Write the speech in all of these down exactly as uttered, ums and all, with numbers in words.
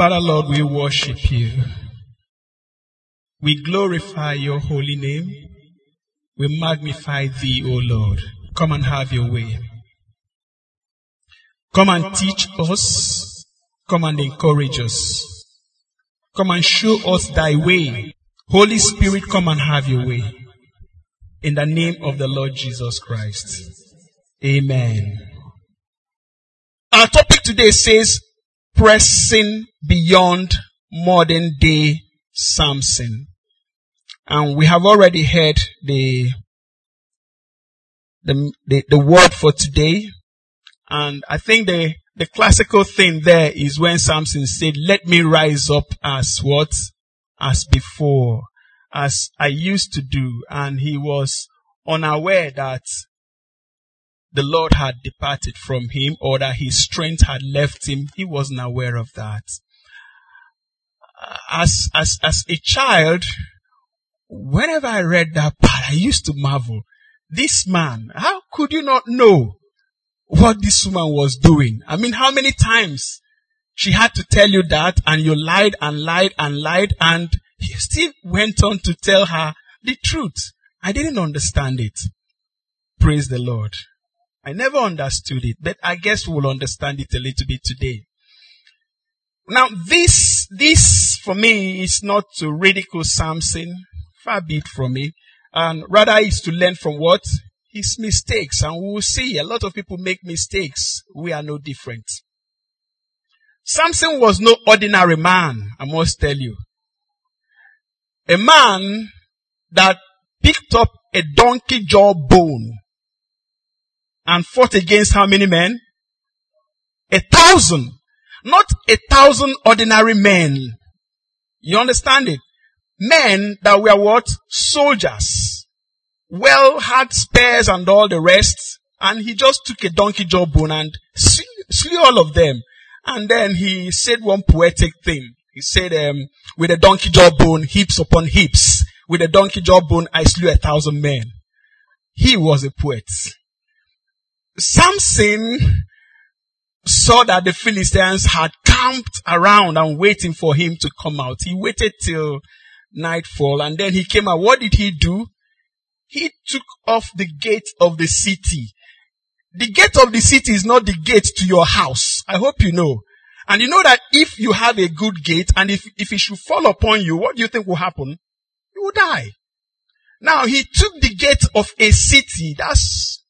Father, Lord, we worship you. We glorify your holy name. We magnify thee, O Lord. Come and have your way. Come and teach us. Come and encourage us. Come and show us thy way. Holy Spirit, come and have your way. In the name of the Lord Jesus Christ. Amen. Our topic today says, pressing beyond modern day Samson. And we have already heard the, the, the, the word for today. And I think the, the classical thing there is when Samson said, let me rise up as what? As before, as I used to do. And he was unaware that the Lord had departed from him or that his strength had left him. He wasn't aware of that. As, as, as a child, whenever I read that part, I used to marvel. This man, how could you not know what this woman was doing? I mean, how many times she had to tell you that, and you lied and lied and lied, and you still went on to tell her the truth. I didn't understand it. Praise the Lord. I never understood it, but I guess we'll understand it a little bit today. Now, this, this for me is not to ridicule Samson, far be it from me, and rather it's to learn from what? His mistakes. And we'll see a lot of people make mistakes. We are no different. Samson was no ordinary man, I must tell you. A man that picked up a donkey jaw bone and fought against how many men? A thousand. Not a thousand ordinary men. You understand it? Men that were what? Soldiers. Well, had spears and all the rest, and he just took a donkey jawbone and slew, slew all of them. And then he said one poetic thing. He said, um, with a donkey jawbone, heaps upon heaps. With a donkey jawbone, I slew a thousand men. He was a poet. Samson saw that the Philistines had camped around and waiting for him to come out. He waited till nightfall, and then he came out. What did he do? He took off the gate of the city. The gate of the city is not the gate to your house. I hope you know. And you know that if you have a good gate and if, if it should fall upon you, what do you think will happen? You will die. Now, he took the gate of a city. That's,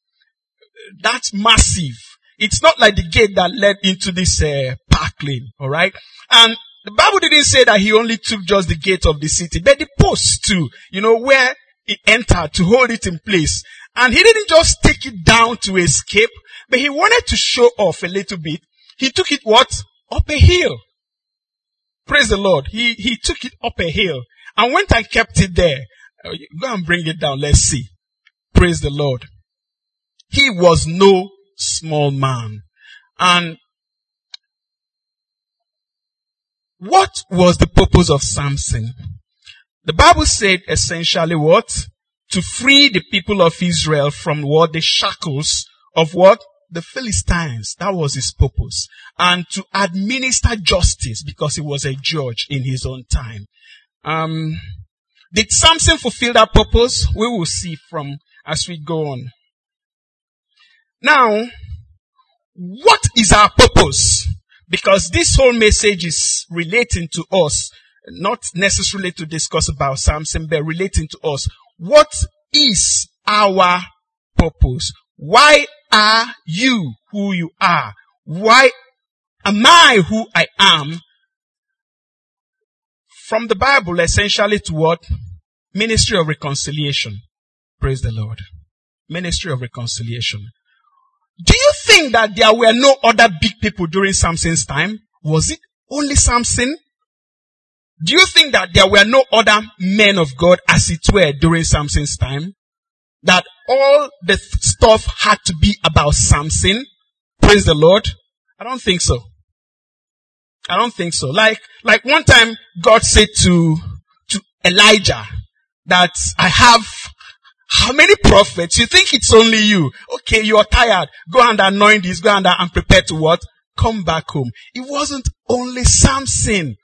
that's massive. It's not like the gate that led into this uh, park lane. All right. And the Bible didn't say that he only took just the gate of the city, but the post too, you know, where he entered to hold it in place. And he didn't just take it down to escape, but he wanted to show off a little bit. He took it what? Up a hill. Praise the Lord. He, he took it up a hill and went and kept it there. Go and bring it down. Let's see. Praise the Lord. He was no small man. And what was the purpose of Samson? The Bible said essentially what? To free the people of Israel from what? The shackles of what? The Philistines. That was his purpose. And to administer justice because he was a judge in his own time. Um, did Samson fulfill that purpose? We will see from as we go on. Now, what is our purpose? Because this whole message is relating to us. Not necessarily to discuss about Samson, but relating to us. What is our purpose? Why are you who you are? Why am I who I am? From the Bible, essentially to what? Ministry of reconciliation. Praise the Lord. Ministry of reconciliation. Do you think that there were no other big people during Samson's time? Was it only Samson? Do you think that there were no other men of God, as it were, during Samson's time? That all the th- stuff had to be about Samson? Praise the Lord. I don't think so. I don't think so. Like, like one time God said to, to Elijah that I have how many prophets? You think it's only you? Okay, you are tired. Go and anoint this, go and, and prepare to what? come back home. It wasn't only Samson.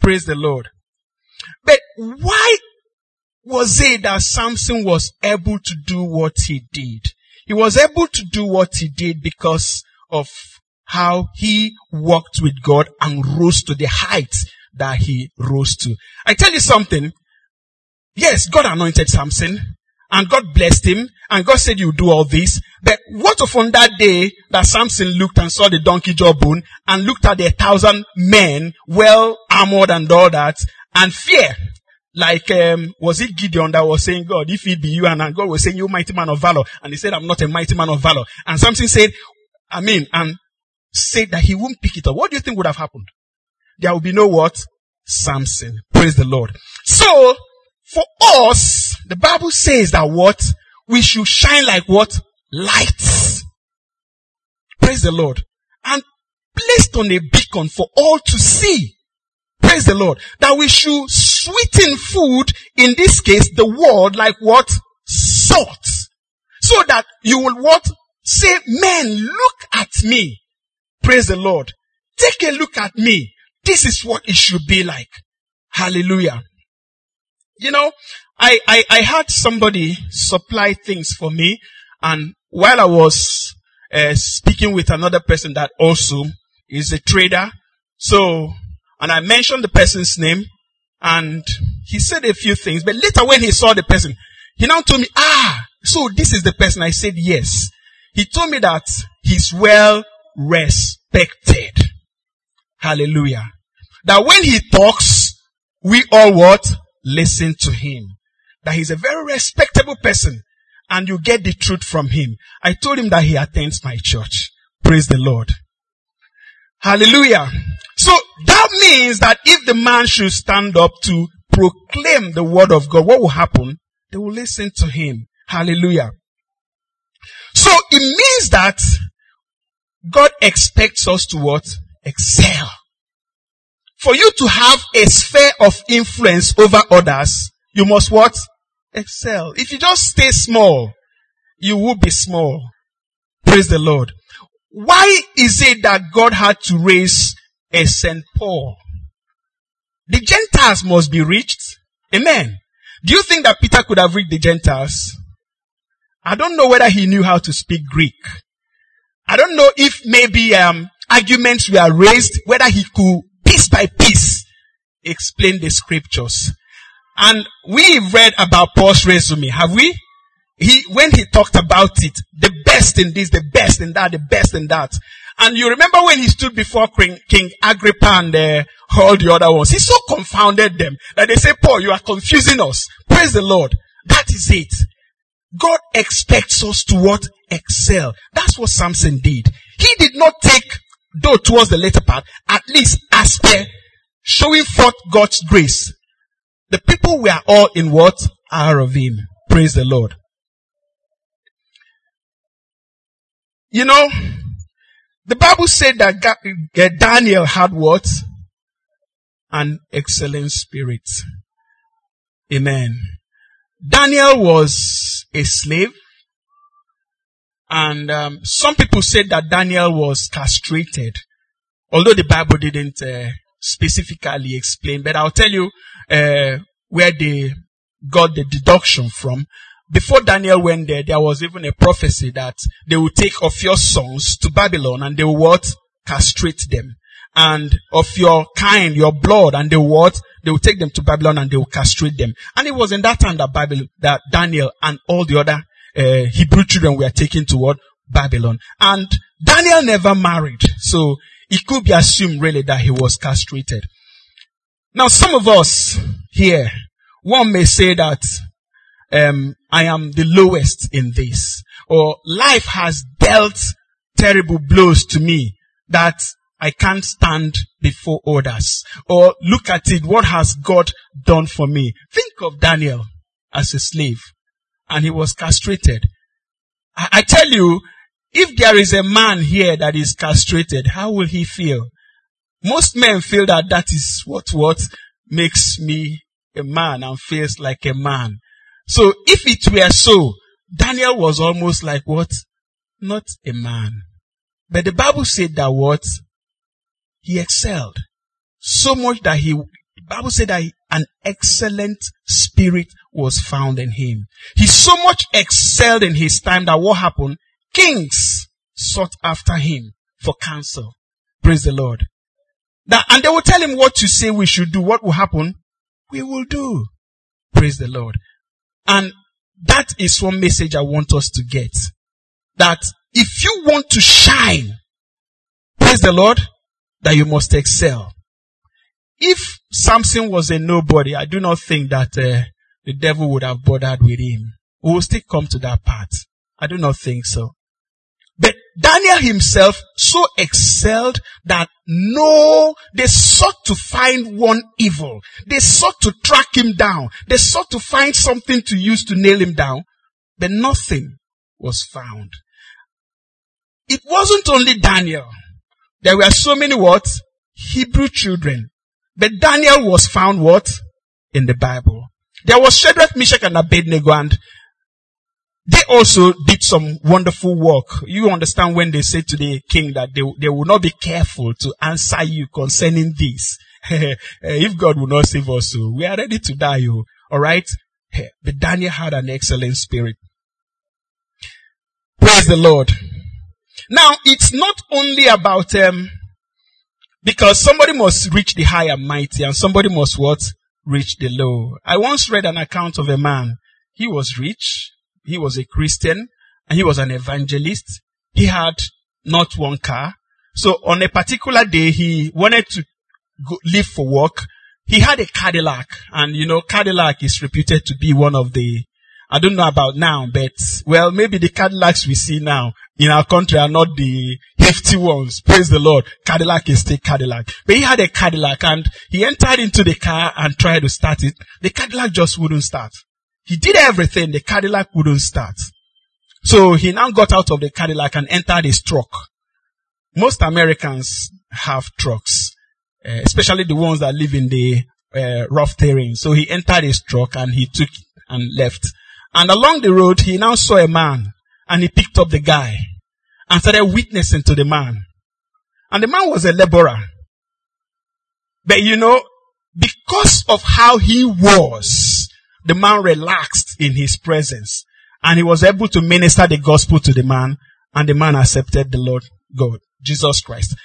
Praise the Lord. But why was it that Samson was able to do what he did? He was able to do what he did because of how he walked with God and rose to the heights that he rose to. I tell you something. Yes, God anointed Samson and God blessed him and God said you do all this. But what if on that day that Samson looked and saw the donkey jawbone and looked at the thousand men well armored and all that and fear? Like, um, was it Gideon that was saying, God, if it be you, and, and God was saying, you mighty man of valor. And he said, I'm not a mighty man of valor. And Samson said, I mean, and said that he wouldn't pick it up. What do you think would have happened? There would be no what? Samson. Praise the Lord. So, for us, the Bible says that what? We should shine like what? Lights. Praise the Lord. And placed on a beacon for all to see. Praise the Lord. That we should sweeten food, in this case, the word, like what? Salt. So that you will what? Say, men, look at me. Praise the Lord. Take a look at me. This is what it should be like. Hallelujah. You know, I, I, I had somebody supply things for me. And while I was uh, speaking with another person that also is a trader, so... and I mentioned the person's name and he said a few things. But later when he saw the person, he now told me, ah, so this is the person. I said, yes. He told me that he's well respected. Hallelujah. That when he talks, we all what? Listen to him. That he's a very respectable person and you get the truth from him. I told him that he attends my church. Praise the Lord. Hallelujah. So that means that if the man should stand up to proclaim the word of God, what will happen? They will listen to him. Hallelujah. So it means that God expects us to what? Excel. For you to have a sphere of influence over others, you must what? Excel. If you just stay small, you will be small. Praise the Lord. Why is it that God had to raise a Saint Paul? The Gentiles must be reached. Amen. Do you think that Peter could have reached the Gentiles? I don't know whether he knew how to speak Greek. I don't know if maybe um, arguments were raised, whether he could piece by piece explain the scriptures. And we've read about Paul's resume, have we? He, when he talked about it, the best in this, the best in that, the best in that. And you remember when he stood before King, King Agrippa and uh, all the other ones, he so confounded them that they say, Paul, you are confusing us. Praise the Lord. That is it. God expects us to what? Excel. That's what Samson did. He did not take, though towards the later part, at least as per showing forth God's grace. The people were all in what? Awe of him. Praise the Lord. You know, the Bible said that G- Daniel had what? An excellent spirit. Amen. Daniel was a slave. And um, some people said that Daniel was castrated. Although the Bible didn't uh, specifically explain. But I'll tell you uh, where they got the deduction from. Before Daniel went there, there was even a prophecy that they will take of your sons to Babylon and they will what? Castrate them. And of your kind, your blood, and they will what? They will take them to Babylon and they will castrate them. And it was in that time that Babylon, that Daniel and all the other uh, Hebrew children were taken to what? Babylon. And Daniel never married. So it could be assumed really that he was castrated. Now some of us here, one may say that Um, I am the lowest in this, or life has dealt terrible blows to me that I can't stand before others, or look at it, what has God done for me? Think of Daniel as a slave and he was castrated. I, I tell you, if there is a man here that is castrated, how will he feel? Most men feel that that is what what makes me a man and feels like a man. So if it were so, Daniel was almost like what? Not a man. But the Bible said that what? He excelled so much that he, the Bible said that he, an excellent spirit was found in him. He so much excelled in his time that what happened? Kings sought after him for counsel. Praise the Lord. That, and they will tell him what to say we should do. What will happen? We will do. Praise the Lord. And that is one message I want us to get. That if you want to shine, praise the Lord, that you must excel. If Samson was a nobody, I do not think that uh, the devil would have bothered with him. We will still come to that part. I do not think so. But Daniel himself so excelled that no, they sought to find one evil. They sought to track him down. They sought to find something to use to nail him down. But nothing was found. It wasn't only Daniel. There were so many what? Hebrew children. But Daniel was found what? In the Bible. There was Shadrach, Meshach, and Abednego, and they also did some wonderful work. You understand when they say to the king that they, they will not be careful to answer you concerning this. If God will not save us, so we are ready to die. Oh. All right? But Daniel had an excellent spirit. Praise the Lord. Now, it's not only about, um, because somebody must reach the high and mighty, and somebody must what? Reach the low. I once read an account of a man. He was rich. He was a Christian and he was an evangelist. He had not one car. So on a particular day, he wanted to go, leave for work. He had a Cadillac, and you know, Cadillac is reputed to be one of the, I don't know about now, but well, maybe the Cadillacs we see now in our country are not the hefty ones. Praise the Lord. Cadillac is still Cadillac. But he had a Cadillac, and he entered into the car and tried to start it. The Cadillac just wouldn't start. He did everything. The Cadillac wouldn't start. So he now got out of the Cadillac and entered his truck. Most Americans have trucks, uh, especially the ones that live in the uh, rough terrain. So he entered his truck and he took and left. And along the road, he now saw a man, and he picked up the guy and started witnessing to the man. And the man was a laborer. But you know, because of how he was, the man relaxed in his presence, and he was able to minister the gospel to the man, and the man accepted the Lord God, Jesus Christ.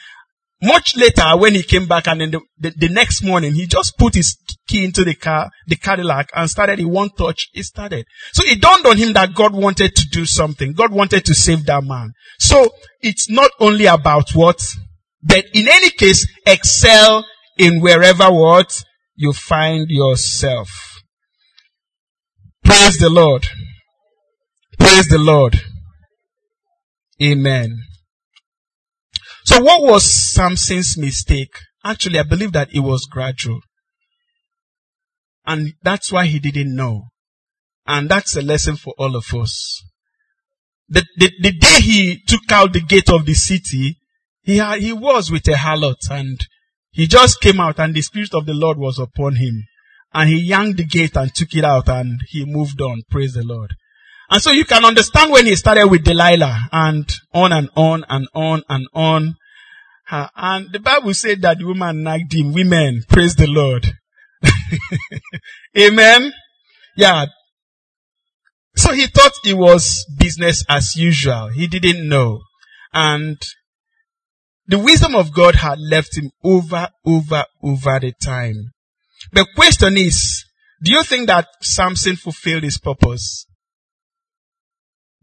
Much later, when he came back, and then the, the, the next morning, he just put his key into the car, the Cadillac, and started in one touch, it started. So it dawned on him that God wanted to do something. God wanted to save that man. So it's not only about what, but in any case, excel in wherever what you find yourself. Praise the Lord. Praise the Lord. Amen. So what was Samson's mistake? Actually, I believe that it was gradual. And that's why he didn't know. And that's a lesson for all of us. The, the, the day he took out the gate of the city, he, had, he was with a harlot, and he just came out, and the Spirit of the Lord was upon him. And he yanked the gate and took it out, and he moved on. Praise the Lord. And so you can understand when he started with Delilah, and on and on and on and on. Uh, and the Bible said that the woman nagged him. Women, praise the Lord. Amen. Yeah. So he thought it was business as usual. He didn't know. And the wisdom of God had left him over, over, over the time. The question is, do you think that Samson fulfilled his purpose?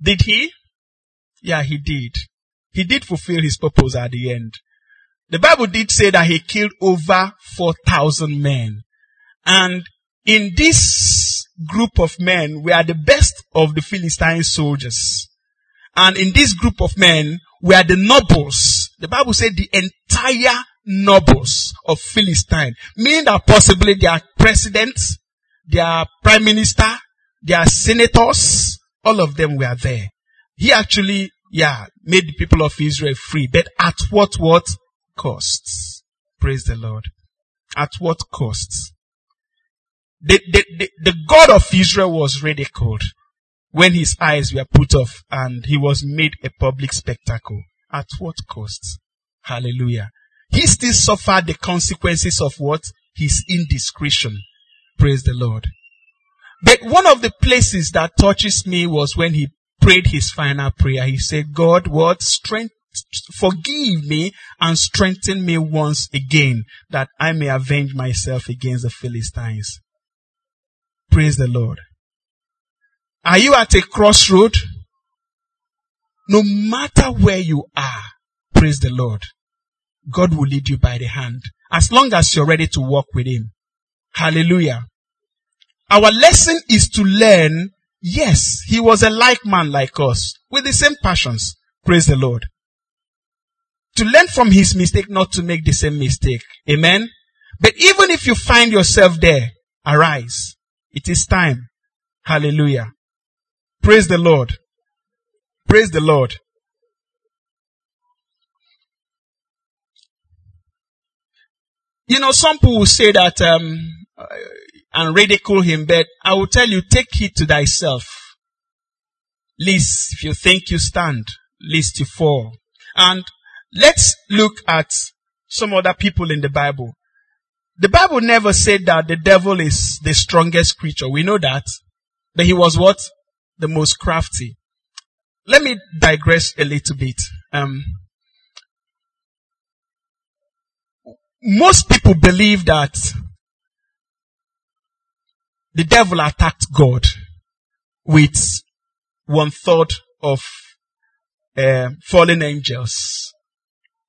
Did he? Yeah, he did. He did fulfill his purpose at the end. The Bible did say that he killed over four thousand men. And in this group of men were the best of the Philistine soldiers. And in this group of men were the nobles. The Bible said the entire nobles of Philistine, meaning that possibly their president, their prime minister, their senators, all of them were there. He actually, yeah, made the people of Israel free, but at what, what costs? Praise the Lord. At what costs? The, the, the, the God of Israel was ridiculed when his eyes were put off and he was made a public spectacle. At what cost? Hallelujah. He still suffered the consequences of what? His indiscretion. Praise the Lord. But one of the places that touches me was when he prayed his final prayer. He said, God, what? Strength, forgive me and strengthen me once again, that I may avenge myself against the Philistines. Praise the Lord. Are you at a crossroad? No matter where you are, praise the Lord, God will lead you by the hand, as long as you're ready to walk with him. Hallelujah. Our lesson is to learn, yes, he was a like man like us, with the same passions. Praise the Lord. To learn from his mistake, not to make the same mistake. Amen. But even if you find yourself there, arise. It is time. Hallelujah. Praise the Lord. Praise the Lord. You know, some people will say that um, and ridicule him, but I will tell you, take heed to thyself. Lest if you think you stand, lest you fall. And let's look at some other people in the Bible. The Bible never said that the devil is the strongest creature. We know that. But he was what? The most crafty. Let me digress a little bit. Um, most people believe that the devil attacked God with one third of uh, fallen angels.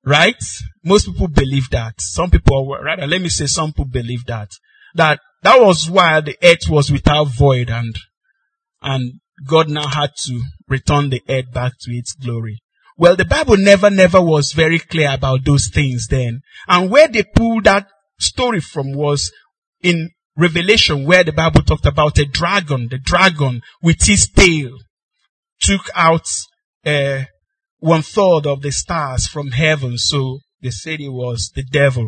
Right? Most people believe that. Some people, rather, let me say some people believe that. That, that was why the earth was without void, and, and God now had to return the earth back to its glory. Well, the Bible never, never was very clear about those things then. And where they pulled that story from was in Revelation, where the Bible talked about a dragon. The dragon with his tail took out, uh, one third of the stars from heaven. So they said it was the devil.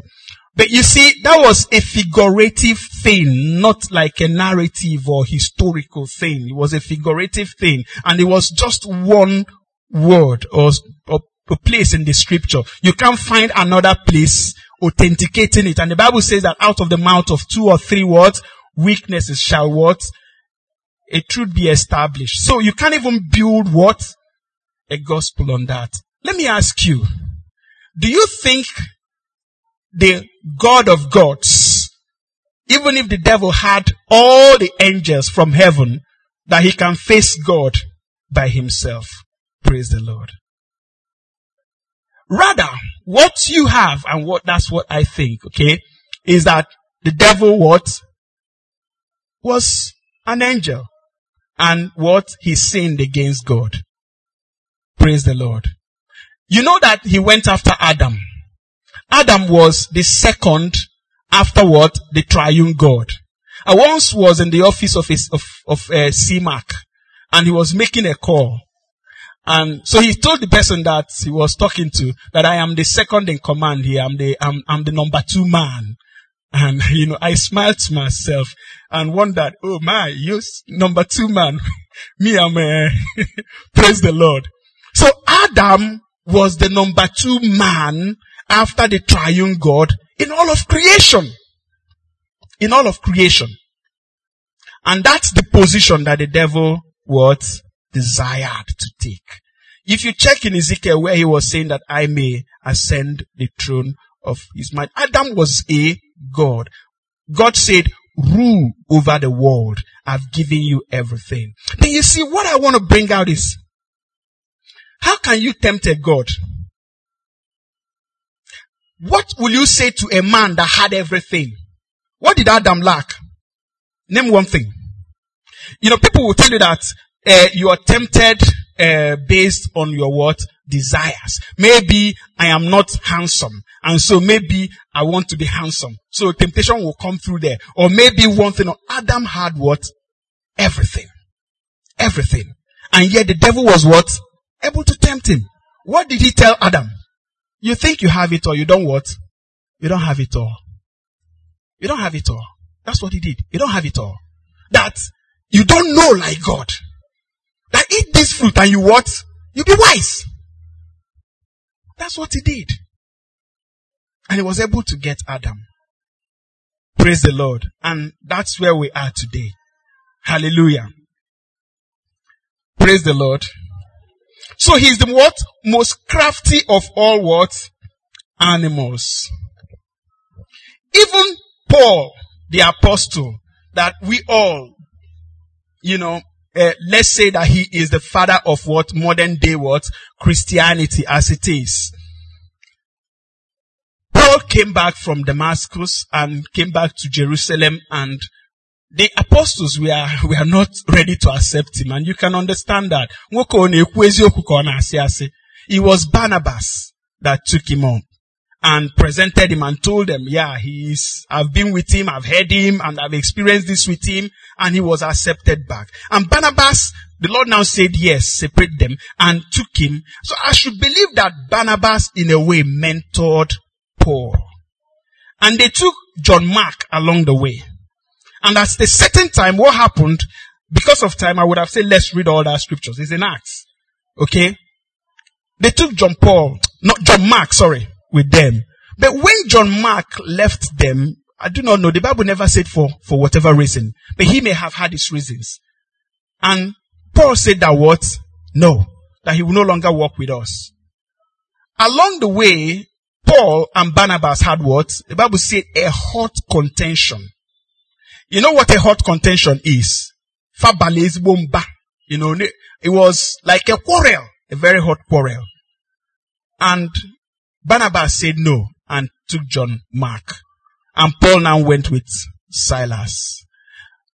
But you see, that was a figurative thing, not like a narrative or historical thing. It was a figurative thing. And it was just one word or, or a place in the scripture. You can't find another place authenticating it. And the Bible says that out of the mouth of two or three words, weaknesses shall what? A truth be established. So you can't even build what? A gospel on that. Let me ask you, do you think the God of gods, even if the devil had all the angels from heaven, that he can face God by himself? Praise the Lord. Rather, what you have, and what that's what I think, okay, is that the devil what? Was an angel, and what? He sinned against God. Praise the Lord. You know that he went after Adam. Adam was the second after what? The triune God. I once was in the office of his, of, of uh, C MAC, and he was making a call. And so he told the person that he was talking to that I am the second in command here. I'm the, I'm, I'm the number two man. And you know, I smiled to myself and wondered, oh my, you number two man. Me, I'm uh, praise the Lord. So Adam was the number two man after the triune God in all of creation. In all of creation. And that's the position that the devil what? Desired to take. If you check in Ezekiel where he was saying that I may ascend the throne of his might. Adam was a god. God said, rule over the world. I've given you everything. Then you see what I want to bring out is, how can you tempt a God? What will you say to a man that had everything? What did Adam lack? Name one thing. You know, people will tell you that uh, you are tempted uh, based on your what? Desires. Maybe I am not handsome, and so maybe I want to be handsome. So temptation will come through there. Or maybe one thing. Or Adam had what? Everything. Everything. And yet the devil was what? Able to tempt him. What did he tell Adam? You think you have it all. You don't what? You don't have it all. You don't have it all. That's what he did. You don't have it all. That you don't know like God. That eat this fruit and you what? You be wise. That's what he did. And he was able to get Adam. Praise the Lord. And that's where we are today. Hallelujah. Praise the Lord. So he's the what? Most crafty of all what? Animals. Even Paul, the apostle, that we all, you know, uh, let's say that he is the father of what? Modern day what? Christianity as it is. Paul came back from Damascus and came back to Jerusalem, and the apostles were, were not ready to accept him, and you can understand that. It was Barnabas that took him on and presented him and told them, yeah, he is, I've been with him, I've heard him, and I've experienced this with him, and he was accepted back. And Barnabas, the Lord now said, yes, separate them, and took him. So I should believe that Barnabas, in a way, mentored Paul. And they took John Mark along the way. And at a certain time, what happened, because of time, I would have said, let's read all that scriptures. It's in Acts. Okay? They took John Paul, not John Mark, sorry, with them. But when John Mark left them, I do not know, the Bible never said for, for whatever reason. But he may have had his reasons. And Paul said that what? No. That he will no longer walk with us. Along the way, Paul and Barnabas had what? The Bible said a hot contention. You know what a hot contention is? You know, it was like a quarrel, a very hot quarrel. And Barnabas said no and took John Mark. And Paul now went with Silas.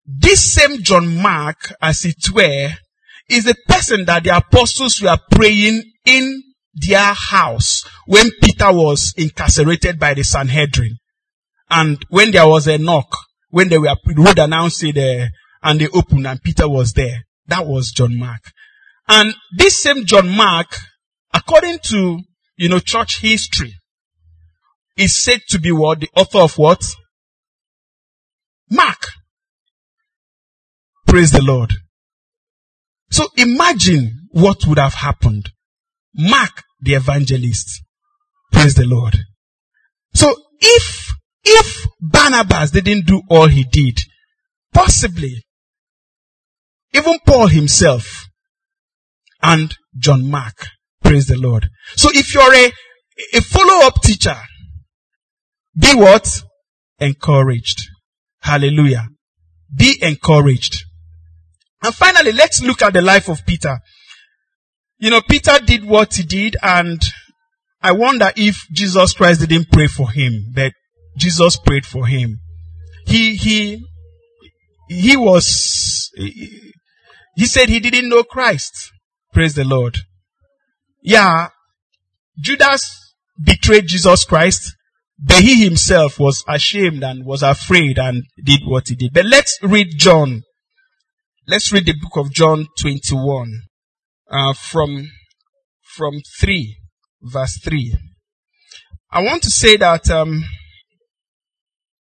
This same John Mark, as it were, is the person that the apostles were praying in their house when Peter was incarcerated by the Sanhedrin. And when there was a knock, when they were, the road announced it, uh, and they opened, and Peter was there. That was John Mark. And this same John Mark, according to, you know, church history, is said to be what? The author of what? Mark. Praise the Lord. So imagine what would have happened. Mark the evangelist. Praise the Lord. So if If Barnabas didn't do all he did, possibly even Paul himself and John Mark, praise the Lord. So if you're a, a follow-up teacher, be what? Encouraged. Hallelujah. Be encouraged. And finally, let's look at the life of Peter. You know, Peter did what he did, and I wonder if Jesus Christ didn't pray for him, but Jesus prayed for him. He, he, he was, he, he said he didn't know Christ. Praise the Lord. Yeah. Judas betrayed Jesus Christ, but he himself was ashamed and was afraid and did what he did. But let's read John. Let's read the book of John twenty-one, uh, from, from three, verse three. I want to say that, um,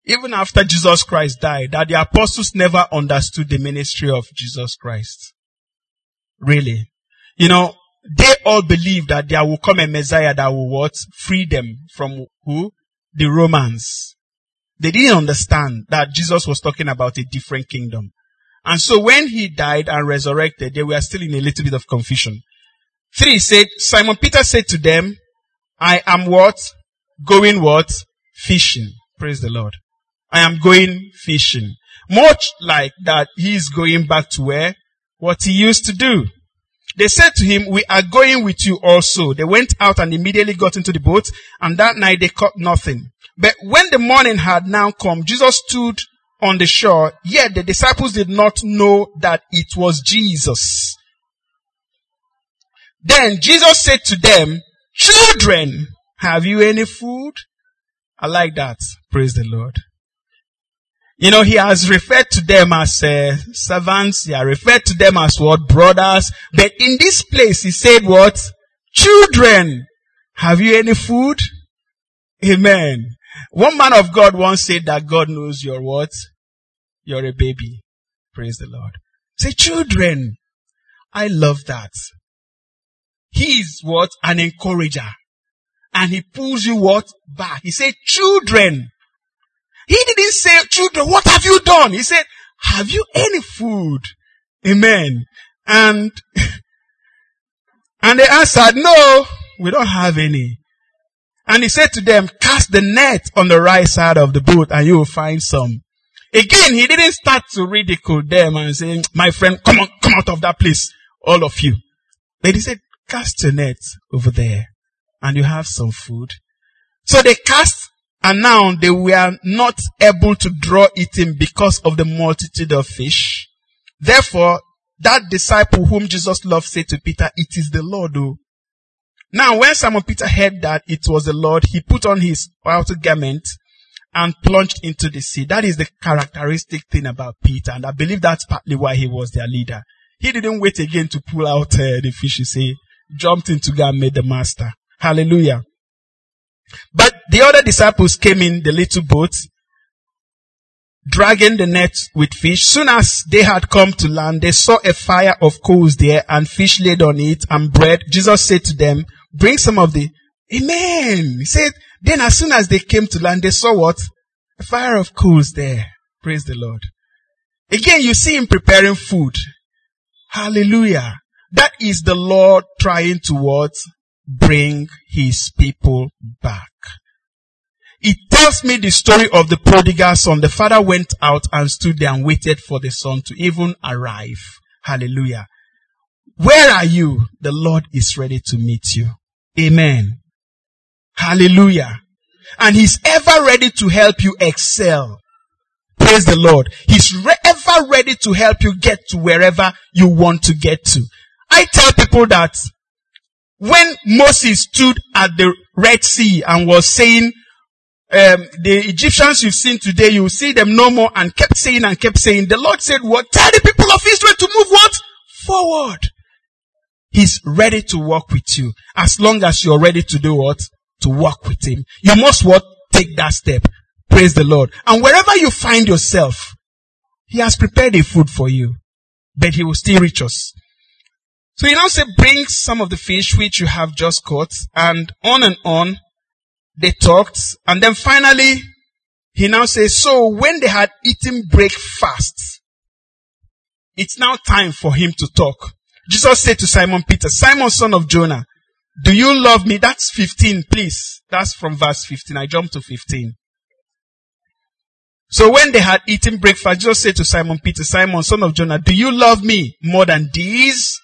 even after Jesus Christ died, that the apostles never understood the ministry of Jesus Christ. Really. You know, they all believed that there will come a Messiah that will what? Free them from who? The Romans. They didn't understand that Jesus was talking about a different kingdom. And so when he died and resurrected, they were still in a little bit of confusion. Three said, Simon Peter said to them, I am what? Going what? Fishing. Praise the Lord. I am going fishing. Much like that, he is going back to where? What he used to do. They said to him, we are going with you also. They went out and immediately got into the boat, and that night they caught nothing. But when the morning had now come, Jesus stood on the shore, yet the disciples did not know that it was Jesus. Then Jesus said to them, children, have you any food? I like that. Praise the Lord. You know, he has referred to them as uh, servants. He has referred to them as what? Brothers. But in this place, he said what? Children, have you any food? Amen. One man of God once said that God knows you're what? You're a baby. Praise the Lord. Say, children. I love that. He is what? An encourager. and he pulls you what? Back. He said, children. He didn't say, children, what have you done? He said, have you any food? Amen. And, and they answered, no, we don't have any. And he said to them, cast the net on the right side of the boat and you will find some. Again, he didn't start to ridicule them and say, my friend, come on, come out of that place, all of you. But he said, cast your net over there and you have some food. So they cast, and now they were not able to draw it in because of the multitude of fish. Therefore, that disciple whom Jesus loved said to Peter, it is the Lord, O. Now, when Simon Peter heard that it was the Lord, he put on his outer garment and plunged into the sea. That is the characteristic thing about Peter. And I believe that's partly why he was their leader. He didn't wait again to pull out uh, the fish. You see, jumped into God and made the master. Hallelujah. But the other disciples came in the little boat, dragging the net with fish. Soon as they had come to land, they saw a fire of coals there and fish laid on it and bread. Jesus said to them, bring some of the... Amen. He said, then as soon as they came to land, they saw what? A fire of coals there. Praise the Lord. Again, you see him preparing food. Hallelujah. That is the Lord trying to what? Bring his people back. It tells me the story of the prodigal son. The father went out and stood there and waited for the son to even arrive. Hallelujah. Where are you? The Lord is ready to meet you. Amen. Hallelujah. And he's ever ready to help you excel. Praise the Lord. He's re- ever ready to help you get to wherever you want to get to. I tell people that when Moses stood at the Red Sea and was saying, um, the Egyptians you've seen today, you'll see them no more, and kept saying and kept saying, the Lord said, what? Tell the people of Israel to move what? Forward. He's ready to walk with you as long as you're ready to do what? To walk with him. You must what? Take that step. Praise the Lord. And wherever you find yourself, he has prepared a food for you, but he will still reach us. So he now said, bring some of the fish which you have just caught. And on and on, they talked. And then finally, he now says, so when they had eaten breakfast, it's now time for him to talk. Jesus said to Simon Peter, Simon, son of Jonah, do you love me? That's fifteen, please. That's from verse fifteen. I jumped to fifteen. So when they had eaten breakfast, Jesus said to Simon Peter, Simon, son of Jonah, do you love me more than these?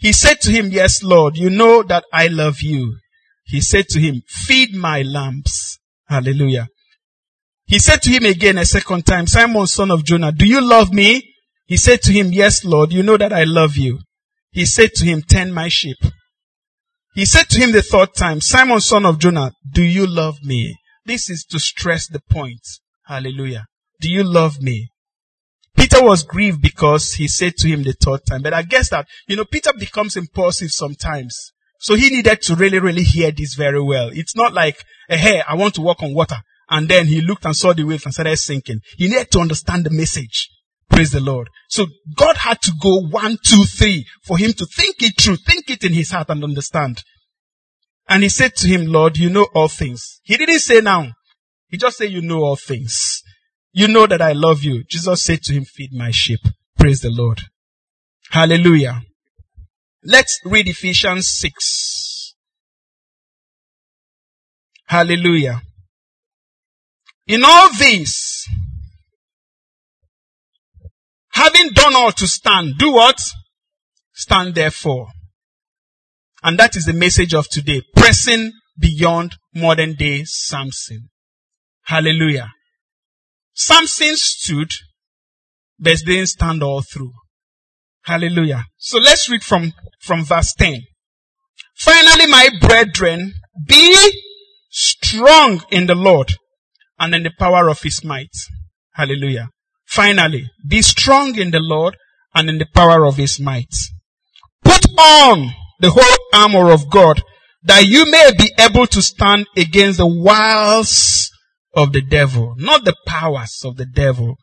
He said to him, yes, Lord, you know that I love you. He said to him, feed my lambs. Hallelujah. He said to him again a second time, Simon, son of Jonah, do you love me? He said to him, yes, Lord, you know that I love you. He said to him, tend my sheep. He said to him the third time, Simon, son of Jonah, do you love me? This is to stress the point. Hallelujah. Do you love me? Peter was grieved because he said to him the third time. But I guess that, you know, Peter becomes impulsive sometimes. So he needed to really, really hear this very well. It's not like, hey, I want to walk on water. And then he looked and saw the waves and started sinking. He needed to understand the message. Praise the Lord. So God had to go one, two, three for him to think it through, think it in his heart and understand. And he said to him, Lord, you know all things. He didn't say now. He just said, you know all things. You know that I love you. Jesus said to him, feed my sheep. Praise the Lord. Hallelujah. Let's read Ephesians six. Hallelujah. In all this, having done all to stand, do what? Stand therefore. And that is the message of today. Pressing beyond modern day Samson. Hallelujah. Samson stood, but didn't stand all through. Hallelujah. So let's read from, from verse ten. Finally, my brethren, be strong in the Lord and in the power of his might. Hallelujah. Finally, be strong in the Lord and in the power of his might. Put on the whole armor of God that you may be able to stand against the wiles of the devil, not the powers of the devil,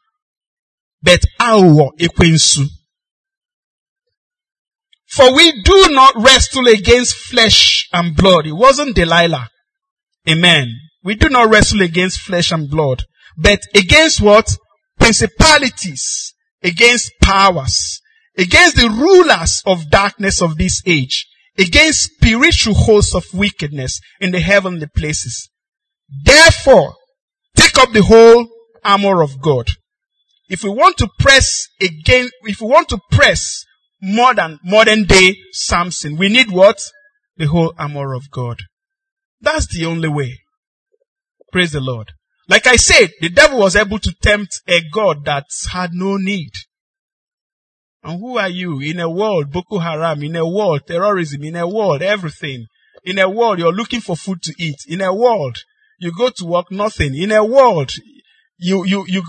but our ekwensu. For we do not wrestle against flesh and blood. It wasn't Delilah. Amen. We do not wrestle against flesh and blood, but against what? Principalities, against powers, against the rulers of darkness of this age, against spiritual hosts of wickedness in the heavenly places. Therefore, take up the whole armor of God. If we want to press again, if we want to press more than modern day Samson, we need what? The whole armor of God. That's the only way. Praise the Lord. Like I said, the devil was able to tempt a God that had no need. And who are you? In a world, Boko Haram, in a world, terrorism, in a world, everything. In a world, you're looking for food to eat. In a world, you go to work, nothing. In a world, you, you, you,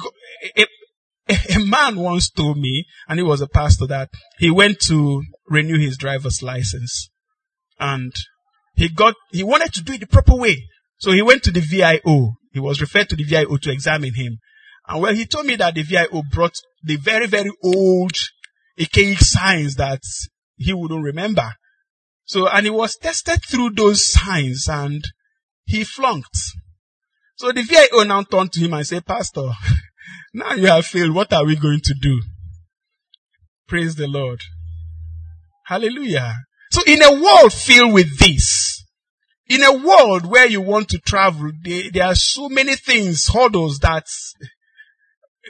a, a man once told me, and he was a pastor, that he went to renew his driver's license. And he got, he wanted to do it the proper way. So he went to the V I O. He was referred to the V I O to examine him. And well, he told me that the V I O brought the very, very old, archaic signs that he wouldn't remember. So, and he was tested through those signs and he flunked. So the V I O now turned to him and said, Pastor, now you have failed. What are we going to do? Praise the Lord. Hallelujah. So in a world filled with this, in a world where you want to travel, they, there are so many things, hurdles, that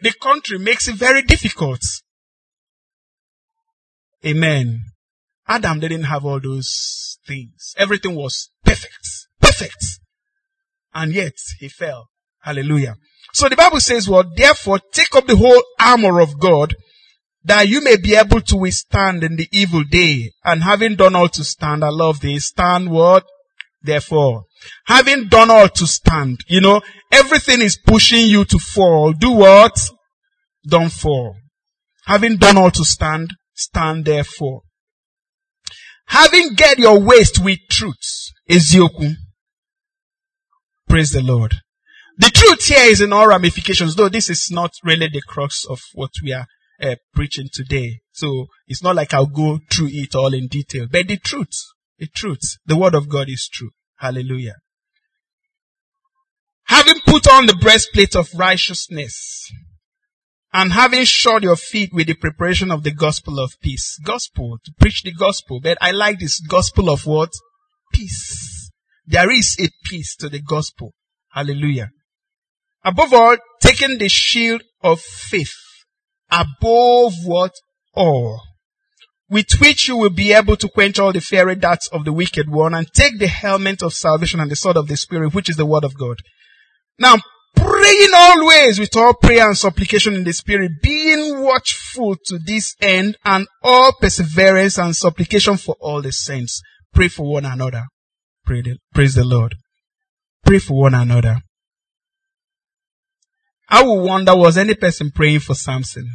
the country makes it very difficult. Amen. Adam didn't have all those things. Everything was perfect. Perfect. And yet, he fell. Hallelujah. So the Bible says, well, therefore, take up the whole armor of God, that you may be able to withstand in the evil day. And having done all to stand, I love this, stand what? Therefore, having done all to stand, you know, everything is pushing you to fall. Do what? Don't fall. Having done all to stand, stand therefore. Having girded your waist with truth. Ezioku. Praise the Lord. The truth here is in all ramifications, though this is not really the crux of what we are uh, preaching today. So it's not like I'll go through it all in detail, but the truth. The truth. The word of God is true. Hallelujah. Having put on the breastplate of righteousness and having shod your feet with the preparation of the gospel of peace. Gospel, to preach the gospel. But I like this gospel of what? Peace. There is a peace to the gospel. Hallelujah. Above all, taking the shield of faith. Above what? All. With which you will be able to quench all the fiery darts of the wicked one, and take the helmet of salvation and the sword of the Spirit, which is the word of God. Now, praying always with all prayer and supplication in the Spirit, being watchful to this end, and all perseverance and supplication for all the saints. Pray for one another. Pray the, praise the Lord. Pray for one another. I will wonder, was any person praying for Samson?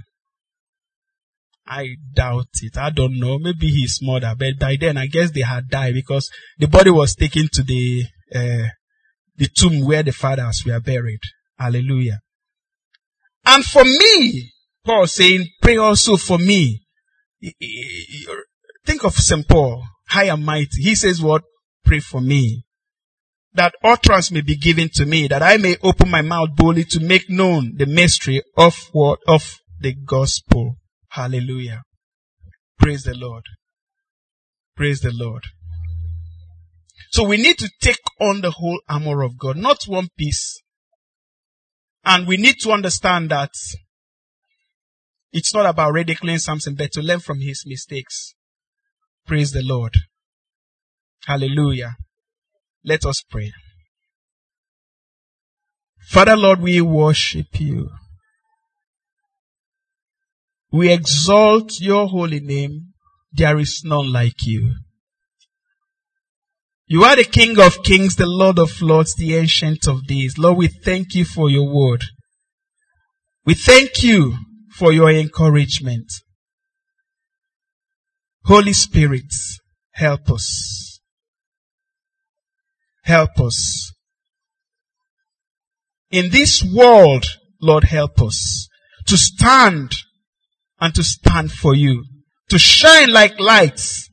I doubt it. I don't know. Maybe his mother. But by then, I guess they had died, because the body was taken to the uh, the tomb where the fathers were buried. Hallelujah. And for me, Paul saying, pray also for me. Think of Saint Paul, high and mighty. He says what? Pray for me. That utterance may be given to me, that I may open my mouth boldly to make known the mystery of what? Of the gospel. Hallelujah. Praise the Lord. Praise the Lord. So we need to take on the whole armor of God, not one piece. And we need to understand that it's not about ridiculing Samson, but to learn from his mistakes. Praise the Lord. Hallelujah. Let us pray. Father, Lord, we worship you. We exalt your holy name. There is none like you. You are the King of kings, the Lord of lords, the Ancient of days. Lord, we thank you for your word. We thank you for your encouragement. Holy Spirit, help us. Help us. In this world, Lord, help us to stand and to stand for you, to shine like lights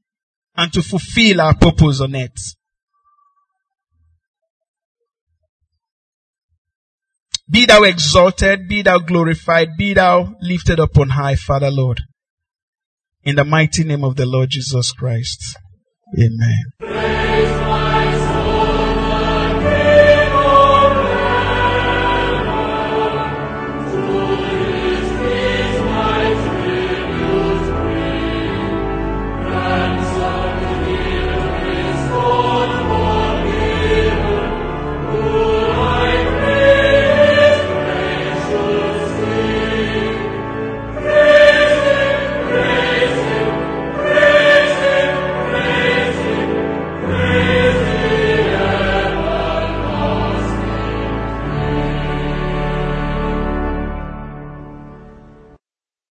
and to fulfill our purpose on earth. Be thou exalted, be thou glorified, be thou lifted up on high, Father Lord. In the mighty name of the Lord Jesus Christ. Amen.